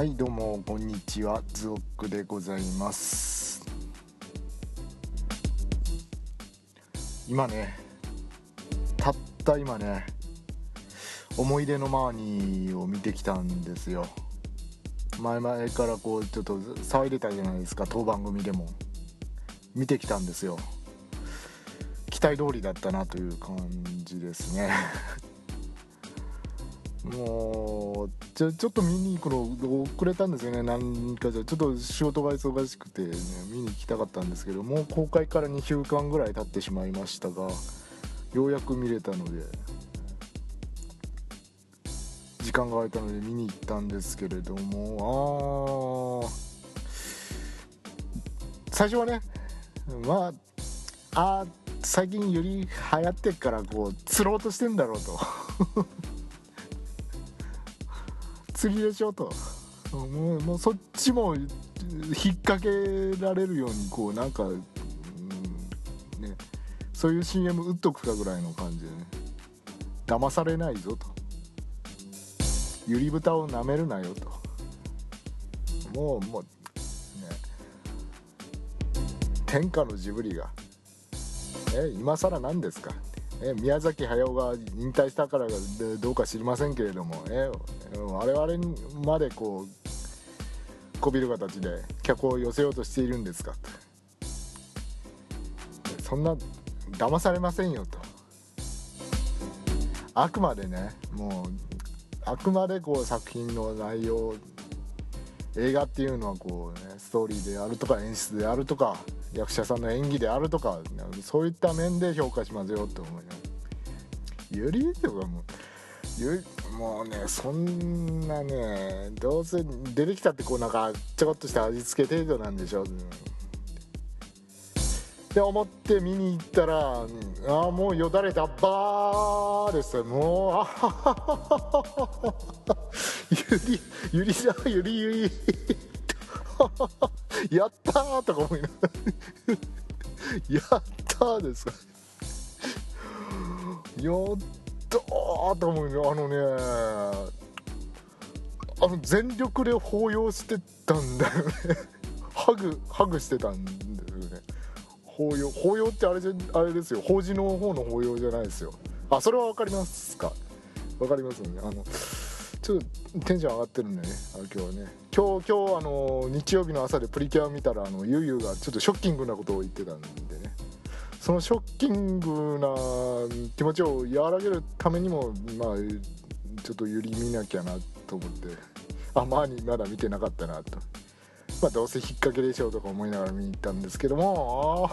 はいどうもこんにちは、ズオックでございます。今ね、たった今ね、思い出のマーニーを見てきたんですよ。前々からこうちょっと騒いでたじゃないですか。当番組でも見てきたんですよ。期待通りだったなという感じですね。もうちょっと見に行くの遅れたんですよね。何かじゃちょっと仕事が忙しくて、ね、見に行きたかったんですけど、もう公開から2週間ぐらい経ってしまいましたが、ようやく見れたので、時間が空いたので見に行ったんですけれども、最初はね、まあ最近より流行ってっからこう釣ろうとしてんだろうと。釣りでしょと、もうそっちも引っ掛けられるようにこうなんか、ね、そういう CM 打っとくかぐらいの感じでね、騙されないぞと、ゆり豚をなめるなよと、もうね、天下のジブリが今更何ですか。宮崎駿が引退したからどうか知りませんけれども、我々までこうこびる形で客を寄せようとしているんですかと。そんな騙されませんよと。あくまでね、もうあくまでこう作品の内容、映画っていうのはこう、ね、ストーリーであるとか演出であるとか役者さんの演技であるとか、そういった面で評価しますよって思うよ。ゆりとかもうね、そんなね、どうせ出てきたってこうなんかちょこっとした味付け程度なんでしょって思って見に行ったら、あ、もうよだれたばーですよ。もうあははははゆりだゆりやったーとか思いながらやったーですか。やったーと思いながら、全力で抱擁してたんだよね。ハグしてたんだよね。抱擁ってあれですよ、法事の方の抱擁じゃないですよ。あ、それは分かりますか。分かりますよね。ちょっとテンション上がってるんでね、今日はね。今日日曜日の朝でプリキュア見たら、ゆうゆうがちょっとショッキングなことを言ってたんでね、そのショッキングな気持ちを和らげるためにも、まあちょっとゆり見なきゃなと思って、あ、マーニーまだ見てなかったなと、まあどうせ引っ掛けでしょうとか思いながら見に行ったんですけども、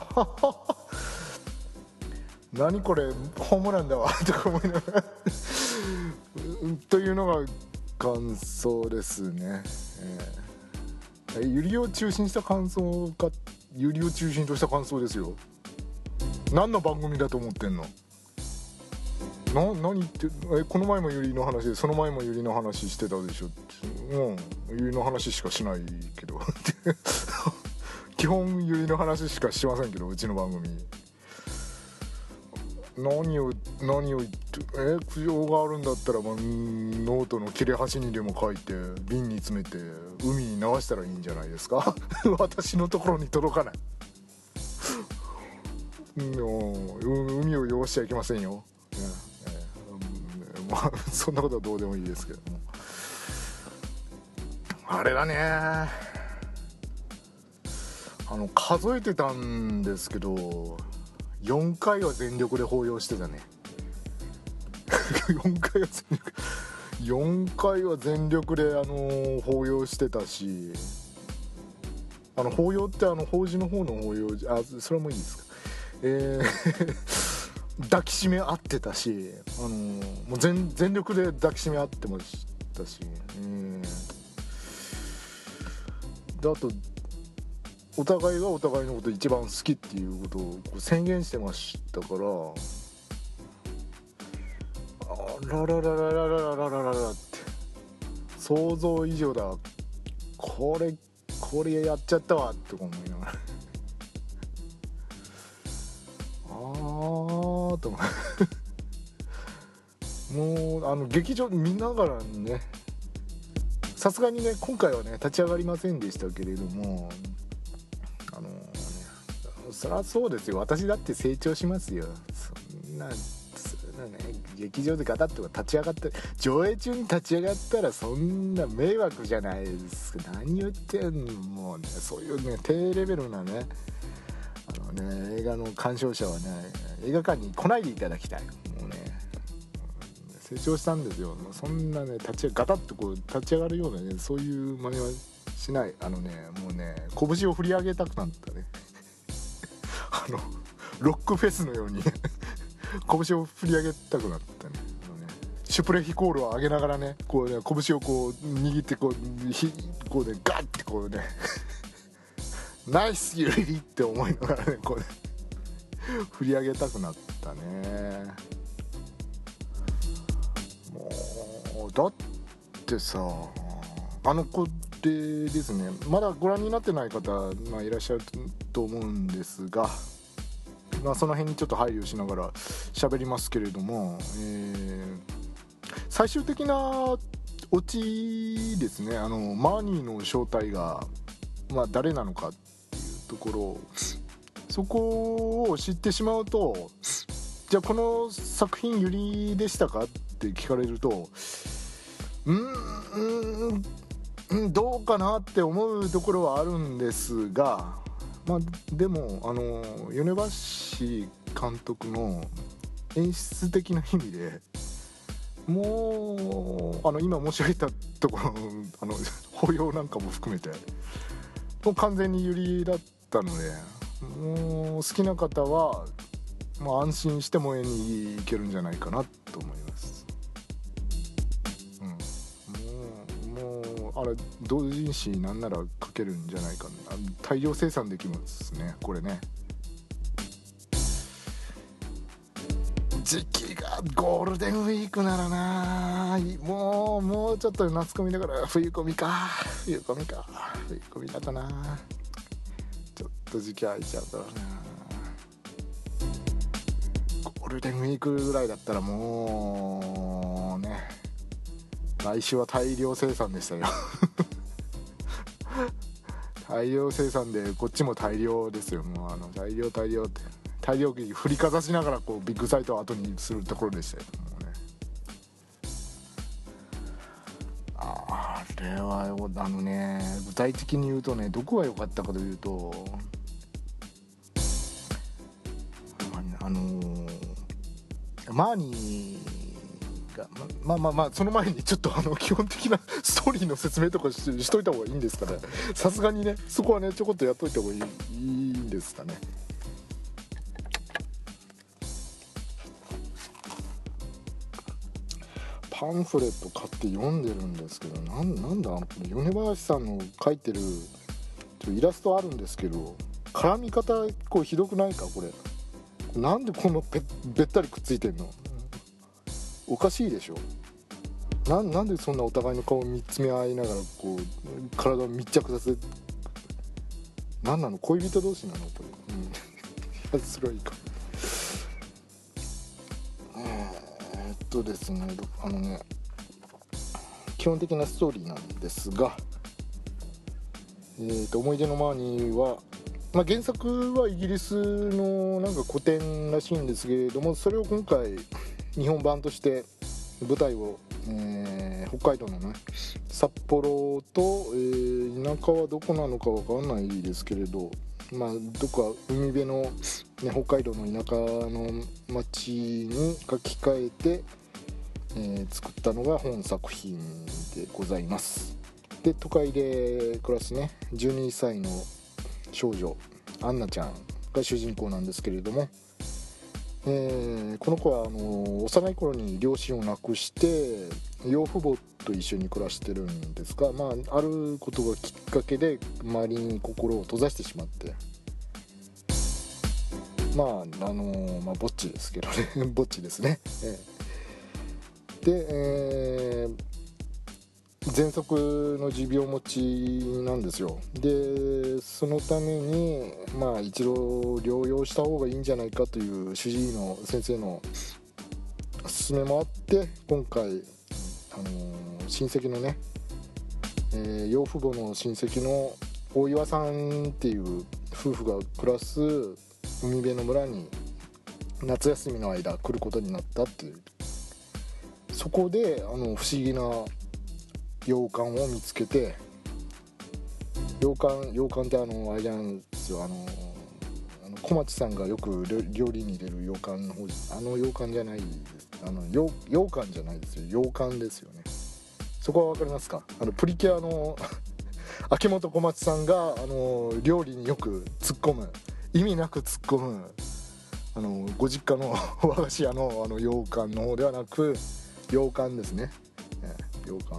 何これホームランだわとか思いながらというのが感想ですね。ゆりを中心とした感想ですよ。何の番組だと思ってんの。何言ってこの前もゆりの話で、その前もゆりの話してたでしょ。ゆりの話しかしないけど基本ゆりの話しかしませんけど、うちの番組何を言って、苦情があるんだったら、まあ、ノートの切れ端にでも書いて瓶に詰めて海に流したらいいんじゃないですか。私のところに届かない。海を汚しちゃいけませんよ、まあ、そんなことはどうでもいいですけども、あれだね、数えてたんですけど、4回は全力で抱擁してたね。4回は全力で抱擁してたし、抱擁って法事の方の抱擁、あ、それもいいですか。抱きしめ合ってたし、もう 全力で抱きしめ合ってましたし、で、あとお互いがお互いのこと一番好きっていうことを宣言してましたから、ラララララララララって想像以上だ、これやっちゃったわとか思いながら、ともう劇場見ながらね、さすがにね今回はね立ち上がりませんでしたけれども、そりゃそうですよ、私だって成長しますよ。そんなね劇場でガタッと立ち上がって上映中に立ち上がったらそんな迷惑じゃないですか。何言ってんの、もうねそういうね低レベルなね映画の鑑賞者はね映画館に来ないでいただきたい。もうね成長したんですよ。そんなねガタッとこう立ち上がるようなねそういう真似はしない。もうね拳を振り上げたくなったねロックフェスのように拳を振り上げたくなったね。シュプレヒコールを上げながらねこうね拳をこう握ってこうねガッてこうねナイスユリって思いながらねこうね振り上げたくなったね。もうだってさこれですねまだご覧になってない方、いらっしゃると思うんですが、その辺にちょっと配慮しながら喋りますけれども、最終的なオチですね、マーニーの正体が誰なのかっていうところ、そこを知ってしまうと、じゃあこの作品ユリでしたかって聞かれるとどうかなって思うところはあるんですが、でも米橋監督の演出的な意味でもう今申し上げたところ抱擁なんかも含めてもう完全にユリだったので、もう好きな方は、安心して萌えに行けるんじゃないかなと思います、もうあれ同人誌なんなら書けるんじゃないかな、大量生産できますねこれね。時期がゴールデンウィークならな、もうちょっと夏コミだから冬コミだとな、ちょっと時期空いちゃうからな。ゴールデンウィークぐらいだったらもうね来週は大量生産でしたよ大量生産でこっちも大量ですよ。もう大量って大量に振りかざしながらこうビッグサイトを後にするところでしたよ、ね。あれは具体的に言うとね、どこが良かったかというと、マーニーがその前にちょっと基本的なストーリーの説明とか しといた方がいいんですかね。さすがにねそこはねちょこっとやっといた方がいいんですかね。パンフレット買って読んでるんですけど、なんだこれ米林さんの描いてるイラストあるんですけど、絡み方こうひどくないか、これなんでこのべったりくっついてんの、おかしいでしょ。なんでそんなお互いの顔を見つめ合いながらこう体を密着させ、なんなの恋人同士なのこれ、それはいいか。ですね、基本的なストーリーなんですが、思い出のマーニーは、原作はイギリスのなんか古典らしいんですけれども、それを今回日本版として舞台を、北海道のね札幌と、田舎はどこなのか分かんないですけれど、どこか海辺の、北海道の田舎の町に書き換えて、作ったのが本作品でございます。で都会で暮らすね12歳の少女アンナちゃんが主人公なんですけれども、この子は幼い頃に両親を亡くして養父母と一緒に暮らしてるんですが、あることがきっかけで周りに心を閉ざしてしまって、ぼっちですけどねぼっちですね、で、喘息の持病持ちなんですよ。でそのために一度療養した方がいいんじゃないかという主治医の先生の勧めもあって、今回親戚のね養父母の親戚の大岩さんっていう夫婦が暮らす海辺の村に夏休みの間来ることになったっていう。そこで不思議な洋館を見つけて、洋館ってあれなんですよ、小町さんがよく料理に入れる洋館の方、洋館じゃないです、洋館じゃないですよ、洋館ですよね。そこは分かりますか？プリキュアの秋元小町さんが料理によく突っ込む、意味なく突っ込むご実家の和菓子屋の洋館の方ではなく、洋館ですね、洋館、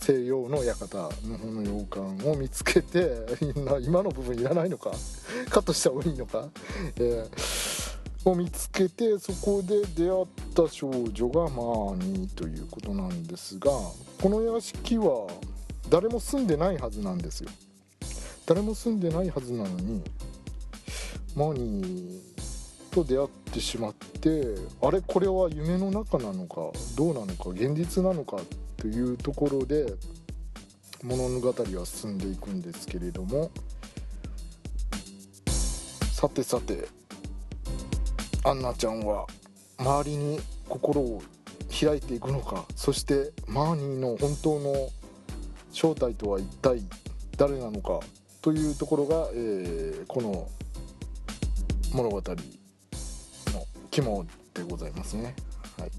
西洋の館の方の洋館を見つけて、今の部分いらないのかカットした方がいいのか、を見つけて、そこで出会った少女がマーニーということなんですが、この屋敷は誰も住んでないはずなんですよ。誰も住んでないはずなのにマーニーと出会ってしまって、あれ、これは夢の中なのかどうなのか現実なのかというところで物語は進んでいくんですけれども、さてさてアンナちゃんは周りに心を開いていくのか、そしてマーニーの本当の正体とは一体誰なのかというところが、この物語の肝でございますね。はい、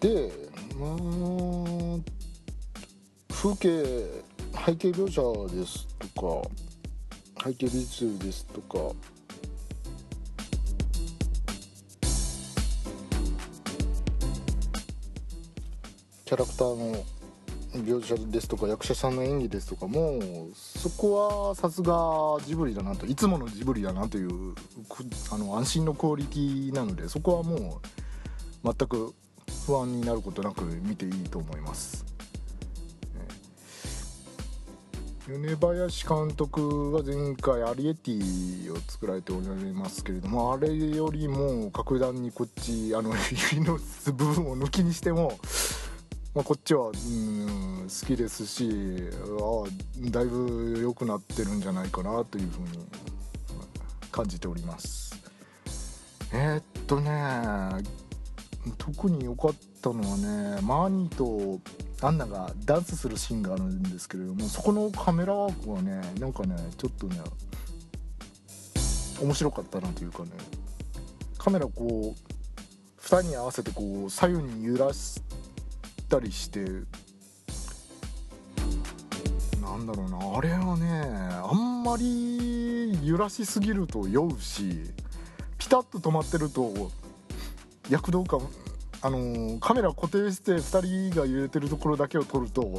で、背景描写ですとか、背景美術ですとか、キャラクターの描写ですとか、役者さんの演技ですとかも、そこはさすがジブリだなと、いつものジブリだなという、安心のクオリティなので、そこはもう全く不安になることなく見ていいと思います。米林監督は前回アリエティを作られておられますけれども、あれよりも格段にこっち指の部分を抜きにしても、まあ、こっちは好きですし、だいぶ良くなってるんじゃないかなというふうに感じております。特に良かったのはね、マーニーとアンナがダンスするシーンがあるんですけれども、そこのカメラワークはね、なんかね、ちょっとね面白かったなというかね、カメラこう2人に合わせてこう左右に揺らしてたりして、なんだろうな、あれはね、あんまり揺らしすぎると酔うし、ピタッと止まってると躍動感、カメラ固定して2人が揺れてるところだけを撮ると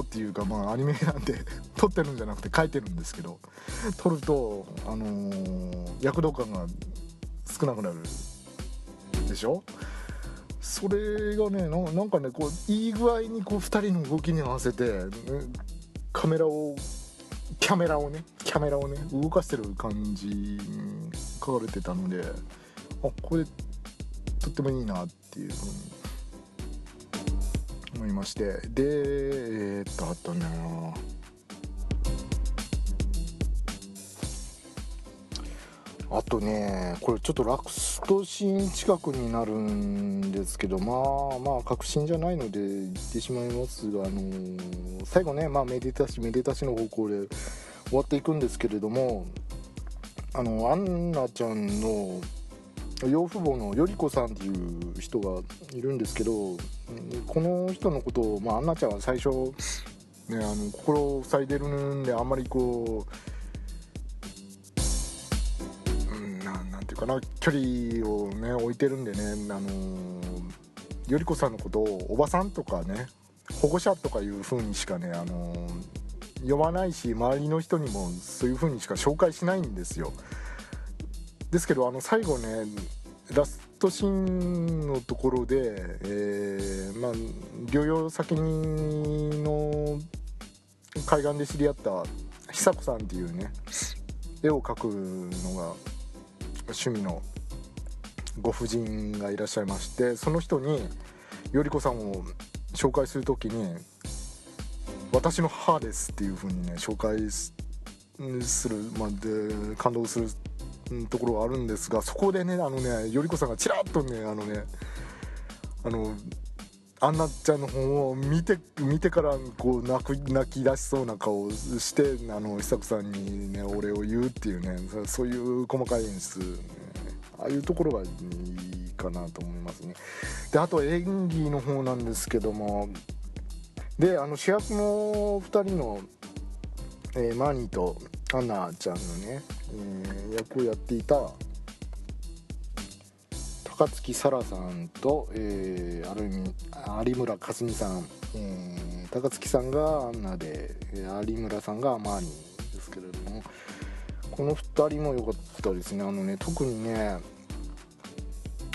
っていうか、まあアニメなんで撮ってるんじゃなくて描いてるんですけど、撮ると躍動感が少なくなるでしょ。それがね、なんかね、こういい具合にこう2人の動きに合わせてキャメラをね動かしてる感じに描かれてたので、これとってもいいなっていうふうに思いまして、であとね、これちょっとラストシーン近くになるんですけど、まあ確信じゃないので言ってしまいますが、最後ね、まあめでたしの方向で終わっていくんですけれども、アンナちゃんの養父母のよりこさんっていう人がいるんですけど、この人のことを、アンナちゃんは最初、ね、心を塞いでるんで、あんまりこう距離をね置いてるんでね、よりこさんのことをおばさんとかね、保護者とかいう風にしかね、呼ばないし、周りの人にもそういう風にしか紹介しないんですよ。ですけど最後ね、ラストシーンのところで、療養先の海岸で知り合った久子さんっていうね、絵を描くのが趣味のご婦人がいらっしゃいまして、その人によりこさんを紹介するときに私の母ですっていう風にね紹介する、まあ、で感動するところはあるんですが、そこでねよりこさんがちらっとねアンナちゃんの本を見てからこう泣き出しそうな顔をして久子さんに、ね、お礼を言うっていうね、そういう細かい演出、ね、ああいうところがいいかなと思いますね。であと演技の方なんですけども、で主役の2人の、マーニーとアンナちゃんのね、役をやっていた高槻沙羅さんと、有村架純さん、高槻さんがアンナで有村さんがマーニーですけれども、この2人も良かったですね。特にね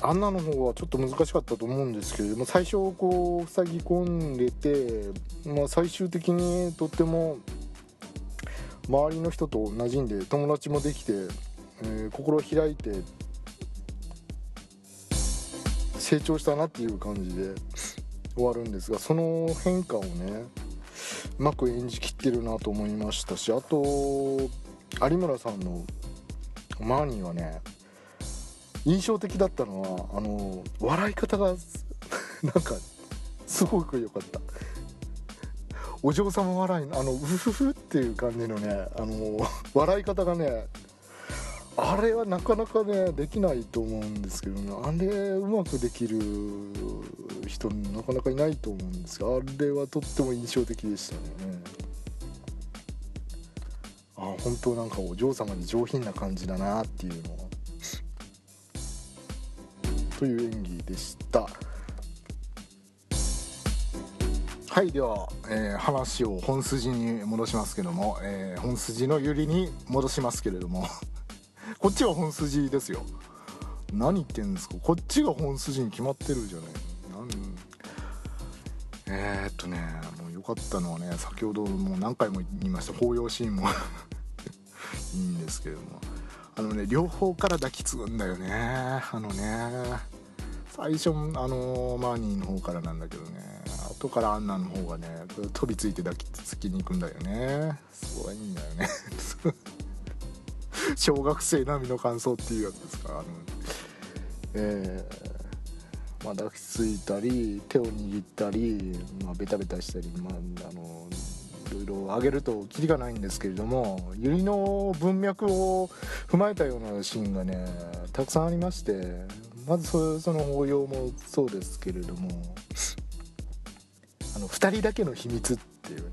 アンナの方はちょっと難しかったと思うんですけれども、最初こう塞ぎ込んでて、まあ、最終的にとっても周りの人と馴染んで友達もできて、心を開いて成長したなっていう感じで終わるんですが、その変化をねうまく演じきってるなと思いましたし、あと有村さんのマーニーはね印象的だったのは笑い方がなんかすごく良かった。お嬢様笑いのウフフっていう感じのね笑い方がね、あれはなかなかねできないと思うんですけどね、あれうまくできる人なかなかいないと思うんですが、あれはとっても印象的でしたね。あ本当なんかお嬢様に上品な感じだなっていうのはという演技でした。はい、では、話を本筋に戻しますけども、本筋のゆりに戻しますけれどもこっちは本筋ですよ。何言ってんですか、こっちが本筋に決まってるじゃない。もう良かったのはね、先ほどもう何回も言いました抱擁シーンもいいんですけれども、両方から抱きつくんだよね。最初マーニーの方からなんだけどね、後からアンナの方がね飛びついて抱きつきに行くんだよね。すごいんだよね小学生並みの感想っていうやつですか。まあ、抱きついたり手を握ったり、まあ、ベタベタしたり、まあいろいろ挙げるとキリがないんですけれども、ユリの文脈を踏まえたようなシーンがねたくさんありまして、まずその抱擁もそうですけれども、2人だけの秘密っていうね、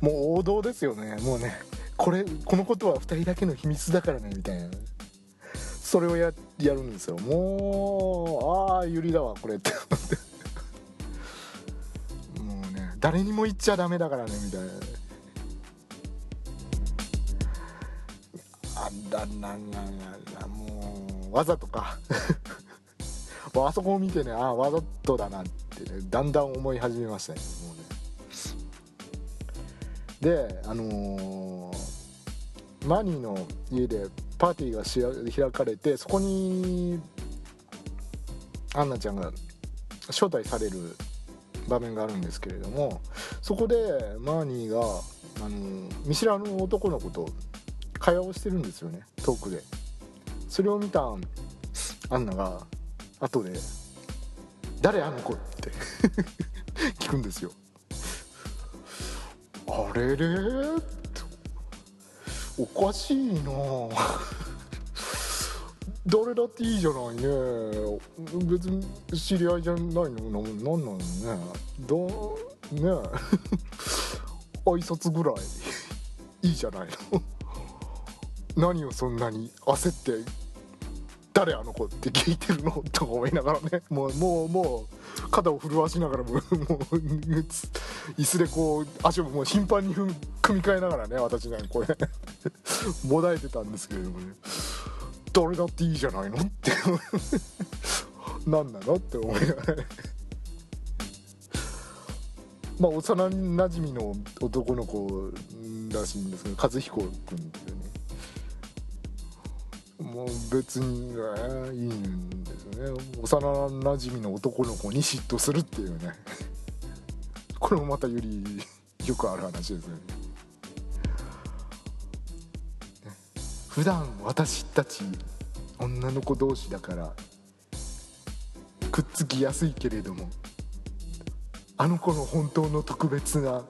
もう王道ですよね。もうねこのことは2人だけの秘密だからねみたいな、それをやるんですよ。もうああユリだわこれって思って誰にも言っちゃダメだからねみたいな、あらららら、もうわざとかあそこを見てね、あわざとだなって、ね、だんだん思い始めましたね。もうねでマニーの家でパーティーが開かれて、そこにアンナちゃんが招待される場面があるんですけれども、そこでマーニーが見知らぬ男の子と会話をしてるんですよね、トークで。それを見たアンナが後で誰あの子って聞くんですよ。あれれおかしいな誰だっていいじゃないね、別に知り合いじゃないのなんなのね、ね挨拶ぐらいいいじゃないの何をそんなに焦って誰あの子って聞いてるのとか思いながらね、もう肩を震わしながらもう椅子でこう足をもう頻繁に組み替えながらね、私なんかこれもだえてたんですけれどもね、誰だっていいじゃないのって何なのって思いながらまあ、幼なじみの男の子らしいんですけど、和彦君っていうね、もう別に、いいんですよね。幼なじみの男の子に嫉妬するっていうねこれもまたよりよくある話ですよね。普段私たち女の子同士だからくっつきやすいけれども、あの子の本当の特別な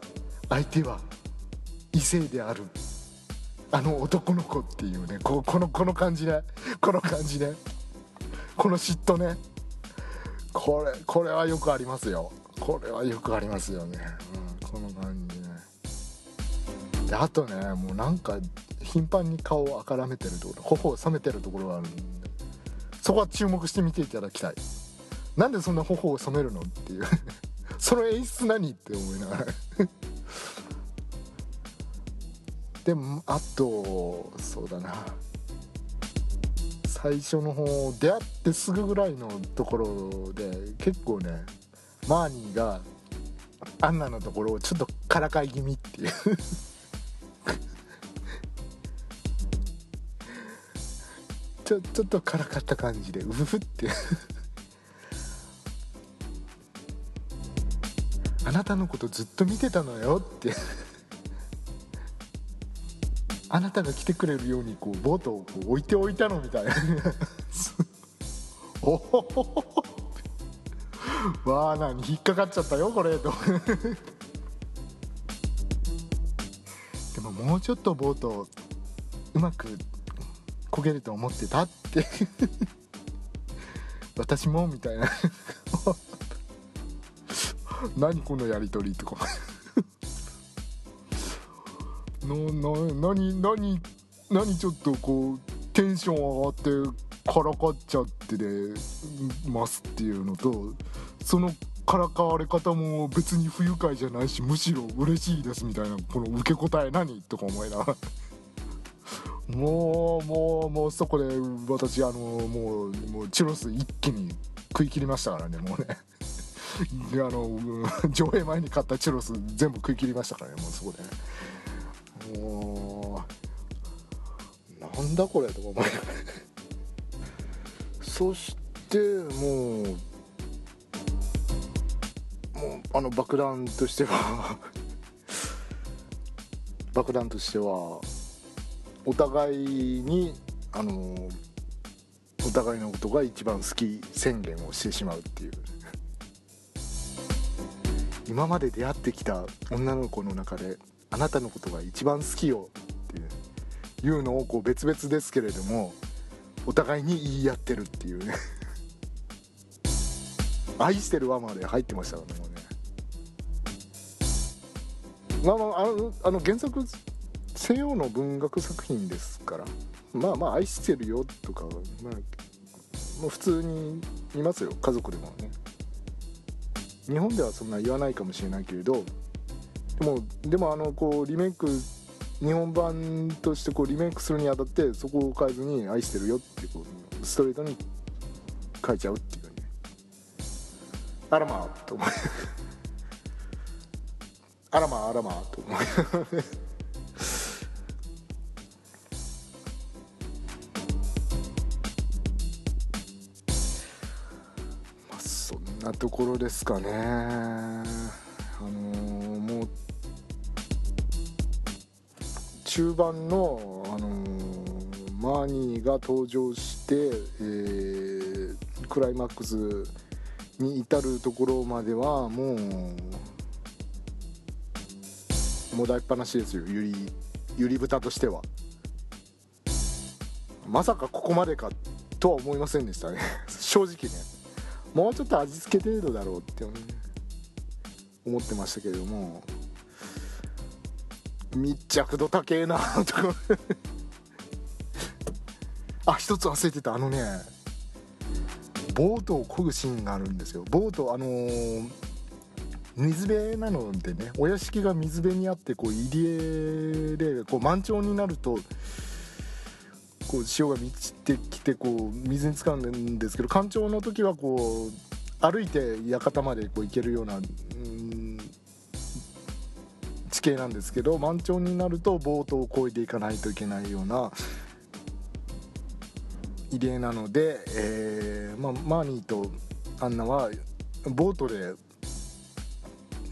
相手は異性であるあの男の子っていうね、この感じね、この感じね、この嫉妬ね、これはよくありますよ。これはよくありますよね、うん、この感じね。であとね、もうなんか頻繁に顔をあからめてるところ、頬を冷めてるところがあるんで、そこは注目して見ていただきたい。なんでそんな頬を染めるのっていうその演出何って思いながらでもあとそうだな、最初の方出会ってすぐぐらいのところで結構ね、マーニーがアンナのところをちょっとからかい気味っていうちょっとからかった感じでうふふってあなたのことずっと見てたのよってあなたが来てくれるようにこうボートをこう置いておいたのみたいなおおわー、何引っかかっちゃったよこれとでももうちょっとボートうまく焦げると思ってたって私もみたいな何このやり取りとか何ちょっとこうテンション上がってからかっちゃってますっていうのと、そのからかわれ方も別に不愉快じゃないし、むしろ嬉しいですみたいな、この受け答え何とか思いながらもうそこで私もうチュロス一気に食い切りましたからね、もうね上映前に買ったチュロス全部食い切りましたからね、もうそこでもうなんだこれとか思いながらそしてもう爆弾としてはお互いにお互いのことが一番好き宣言をしてしまうっていう今まで出会ってきた女の子の中であなたのことが一番好きよっていうのをこう別々ですけれどもお互いに言い合ってるっていうね愛してるわまで入ってましたからね、もうね。原作西洋の文学作品ですから、まあまあ愛してるよとか、まあ、もう普通にいますよ、家族でもね。日本ではそんな言わないかもしれないけれど、でもこうリメイク日本版としてこうリメイクするにあたってそこを変えずに愛してるよってこうストレートに変えちゃうっていうね、あらまあと思いと思いまあそんなところですかね。もう中盤の、マーニーが登場して、クライマックスに至るところまではもうだいっぱなしですよ、ゆり豚としては。まさかここまでかとは思いませんでしたね正直ね、もうちょっと味付け程度だろうって思ってましたけれども、密着度高えなとかあ、一つ忘れてた、ボートを漕ぐシーンがあるんですよ。ボート水辺なのでね、お屋敷が水辺にあってこう入江でこう満潮になるとこう潮が満ちてきてこう水に浸かるんですけど、干潮の時はこう歩いて館までこう行けるような地形なんですけど、満潮になるとボートを漕いでいかないといけないような入り江なので、マーニーとアンナはボートで、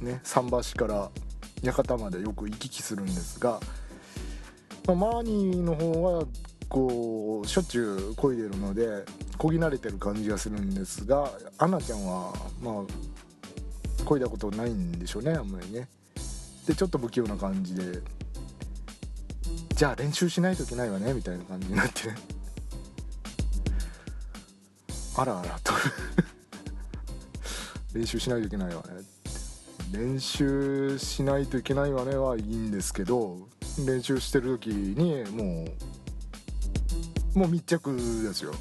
ね、桟橋から館までよく行き来するんですが、マーニーの方はこうしょっちゅう漕いでるので漕ぎ慣れてる感じがするんですが、アンナちゃんは漕いだことないんでしょうね、あんまりね。でちょっと不器用な感じで、じゃあ練習しないといけないわねみたいな感じになってねあらあらと練習しないといけないわね、練習しないといけないわねはいいんですけど、練習してる時にもう密着ですよ。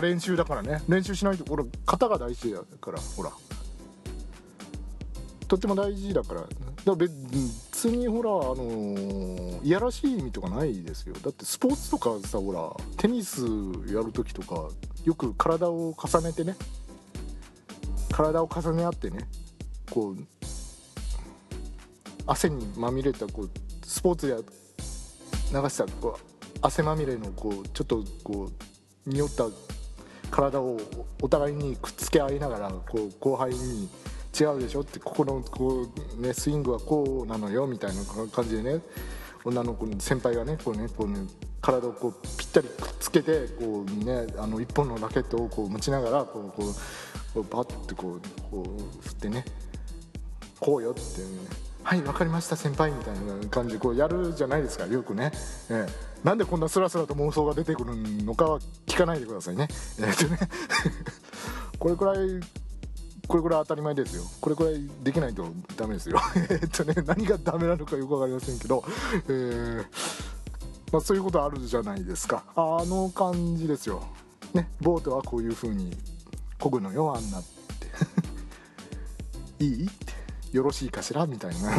練習だからね、練習しないとこれ型が大事だからとっても大事だから、別にいやらしい意味とかないですよ。だってスポーツとかさ、テニスやる時とかよく体を重ねてね、体を重ね合ってね、こう汗にまみれたこうスポーツで流したこう汗まみれのこうちょっとこう匂った体をお互いにくっつけ合いながらこう後輩に違うでしょって、ここのこう、ね、スイングはこうなのよみたいな感じでね、女の子の先輩がねこうね体をこうぴったりくっつけてこう、ね、一本のラケットをこう持ちながらこうバッてこう振ってね、こうよって、ね、はい分かりました先輩みたいな感じでこうやるじゃないですか、よくね。なんでこんなスラスラと妄想が出てくるのかは聞かないでくださいね。これくらい当たり前ですよ。これくらいできないとダメですよ。何がダメなのかよくわかりませんけど、そういうことあるじゃないですか。あの感じですよ。ね、ボートはこういう風に漕ぐのよ、あんなって。いい？よろしいかしらみたいな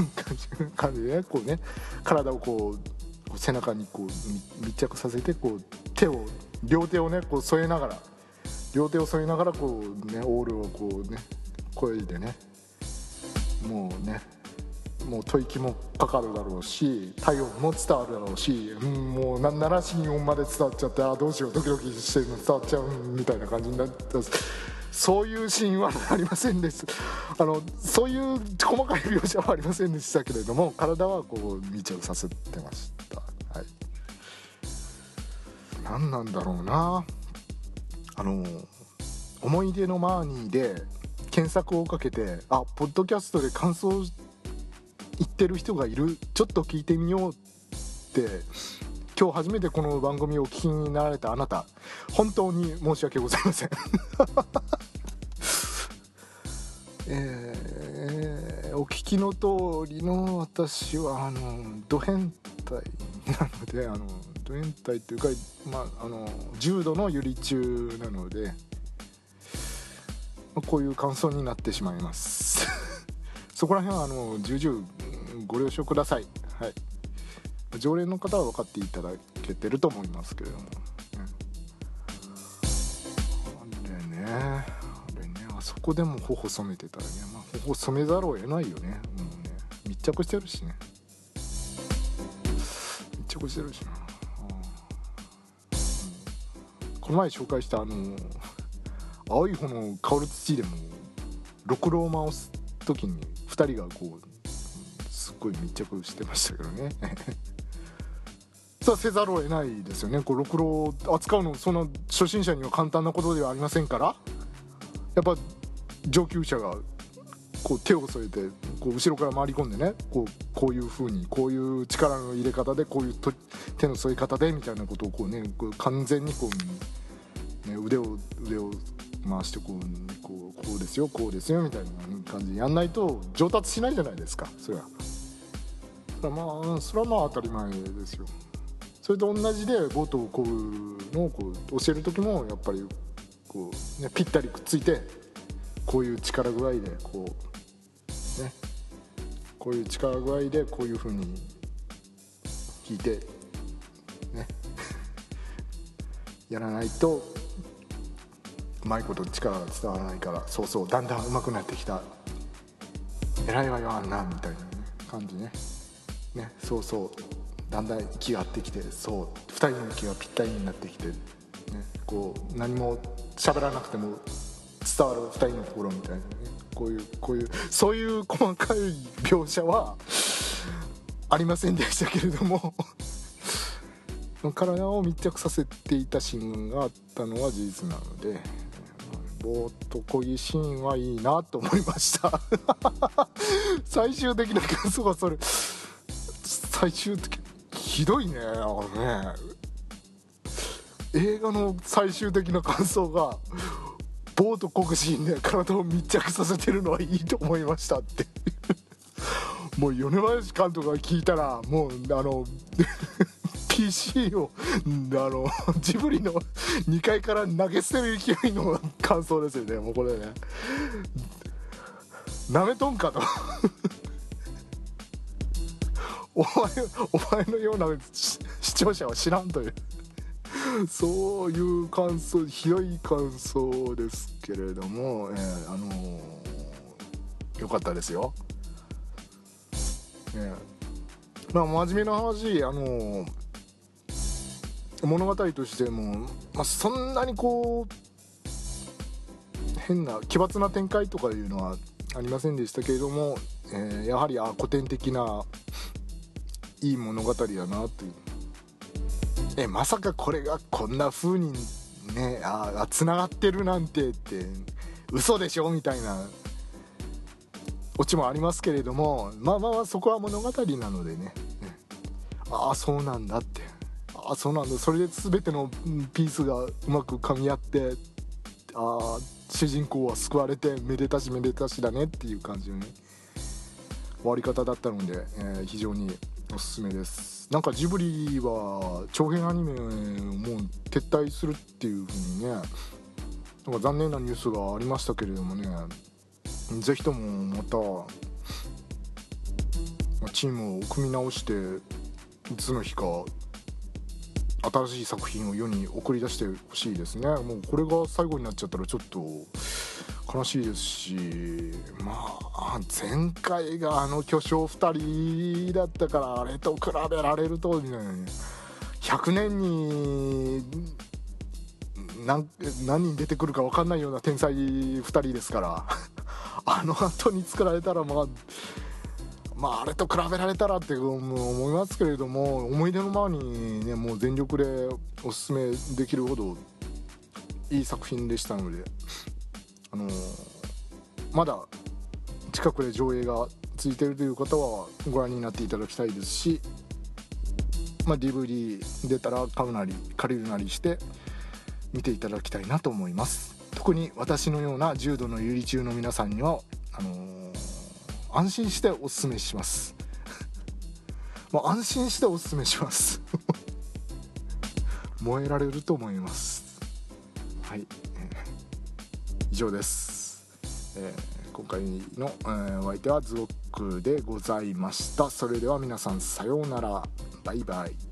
感じで、ね、こうね、体をこう背中にこう密着させて、こう両手をねこう添えながら、こうねオールをこうね漕いでね、もう吐息もかかるだろうし、体温も伝わるだろうし、もうなんなら心音まで伝わっちゃって、あどうしようドキドキしてるの伝わっちゃうみたいな感じになって、そういうシーンはありませんでした。そういう細かい描写はありませんでしたけれども、体はこう密着させてました。はい。何なんだろうな。思い出のマーニーで検索をかけて、ポッドキャストで感想言ってる人がいる、ちょっと聞いてみようって、今日初めてこの番組をお聞きになられたあなた、本当に申し訳ございませんお聞きの通りの私はド変態なので、ド変態というか、重度のユリ中なので、こういう感想になってしまいますそこら辺は重々ご了承ください。はい、常連の方は分かっていただけてると思いますけれども、あれねあそこでも頬染めてたらね、頬染めざるを得ないよね。密着してるしね、な、この前紹介した青い方の香る土でもろくろを回す時に2人がこうすっごい密着してましたけどねそうせざるを得ないですよね。こうろくろを扱うの、そんな初心者には簡単なことではありませんから、やっぱ上級者がこう手を添えてこう後ろから回り込んでね、こういう風にこういう力の入れ方でこういう手の添え方でみたいなことをこうね、こう完全にこう、ね、腕を回してこうですよこうですよみたいな感じでやんないと上達しないじゃないですか。それは当たり前ですよ。それと同じでボートをこうのをこう教える時もやっぱりこう、ね、ぴったりくっついて、こういう力具合でこういう風に引いてねやらないとうまいこと力が伝わらないから、だんだんうまくなってきた、偉いわよあんなみたいな、ね、感じね。ね、そうそう、だんだん気が合ってきて、そう2人の気がぴったりになってきて、ね、こう何も喋らなくても伝わる2人のところみたいな、ね、こういうそういう細かい描写はありませんでしたけれども体を密着させていたシーンがあったのは事実なので、ぼーっとこういうシーンはいいなと思いました最終的な感想がそれ、最終的ひどいね、あのね、映画の最終的な感想がぼーっとこぐシーンで体を密着させてるのはいいと思いましたってもう米林監督が聞いたらもうPC をジブリの2階から投げ捨てる勢いの感想ですよね。もうこれね、なめとんかとお前のような視聴者は知らんというそういう感想、ひどい感想ですけれども、よかったですよ、まあ、真面目な話、物語としても、まあ、そんなにこう変な奇抜な展開とかいうのはありませんでしたけれども、やはり古典的ないい物語だなという、まさかこれがこんな風にね、つながってるなんてって嘘でしょみたいなオチもありますけれども、まあまあそこは物語なのでね、ああそうなんだって、ああそうなんだ、それで全てのピースがうまく噛み合って、ああ主人公は救われて、めでたしめでたしだねっていう感じのね終わり方だったので、非常におすすめです。なんかジブリは長編アニメをもう撤退するっていう風にね、なんか残念なニュースがありましたけれどもね、ぜひともまたチームを組み直していつの日か新しい作品を世に送り出してほしいですね。もうこれが最後になっちゃったらちょっと悲しいですし、まあ前回が巨匠2人だったから、あれと比べられるとみたいな、100年に 何人出てくるか分かんないような天才2人ですからあの後に作られたら、まああれと比べられたらって思いますけれども、思い出の前にね、もう全力でおすすめできるほどいい作品でしたので、まだ近くで上映がついているという方はご覧になっていただきたいですし、まあ、DVD 出たら買うなり借りるなりして見ていただきたいなと思います。特に私のような重度の有利中の皆さんには安心しておすすめしますまあ安心しておすすめします燃えられると思います。はい、以上です、今回の、お相手はズロックでございました。それでは皆さん、さようなら、バイバイ。